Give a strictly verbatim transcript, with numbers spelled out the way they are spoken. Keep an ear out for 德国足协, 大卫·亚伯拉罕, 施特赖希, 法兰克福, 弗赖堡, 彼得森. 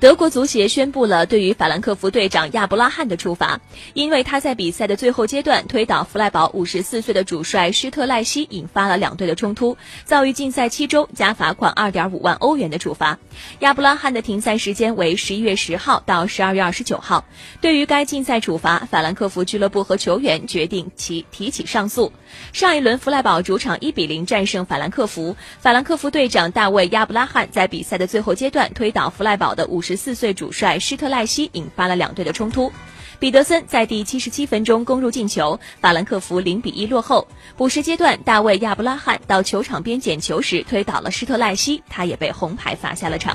德国足协宣布了对于法兰克福队长亚伯拉罕的处罚，因为他在比赛的最后阶段推倒弗赖堡五十四岁的主帅施特赖希，引发了两队的冲突，遭遇禁赛七周加罚款 二点五万欧元的处罚。亚伯拉罕的停赛时间为十一月十号到十二月二十九号。对于该禁赛处罚，法兰克福俱乐部和球员决定其提起上诉。上一轮弗赖堡主场一比零战胜法兰克福，法兰克福队长大卫·亚伯拉罕在比赛的最后阶段推倒弗赖堡的五十四岁主帅施特赖希，引发了两队的冲突。彼得森在第七十七分钟攻入进球，法兰克福零比一落后。补时阶段，大卫·亚伯拉罕到球场边捡球时推倒了施特赖希，他也被红牌罚下了场。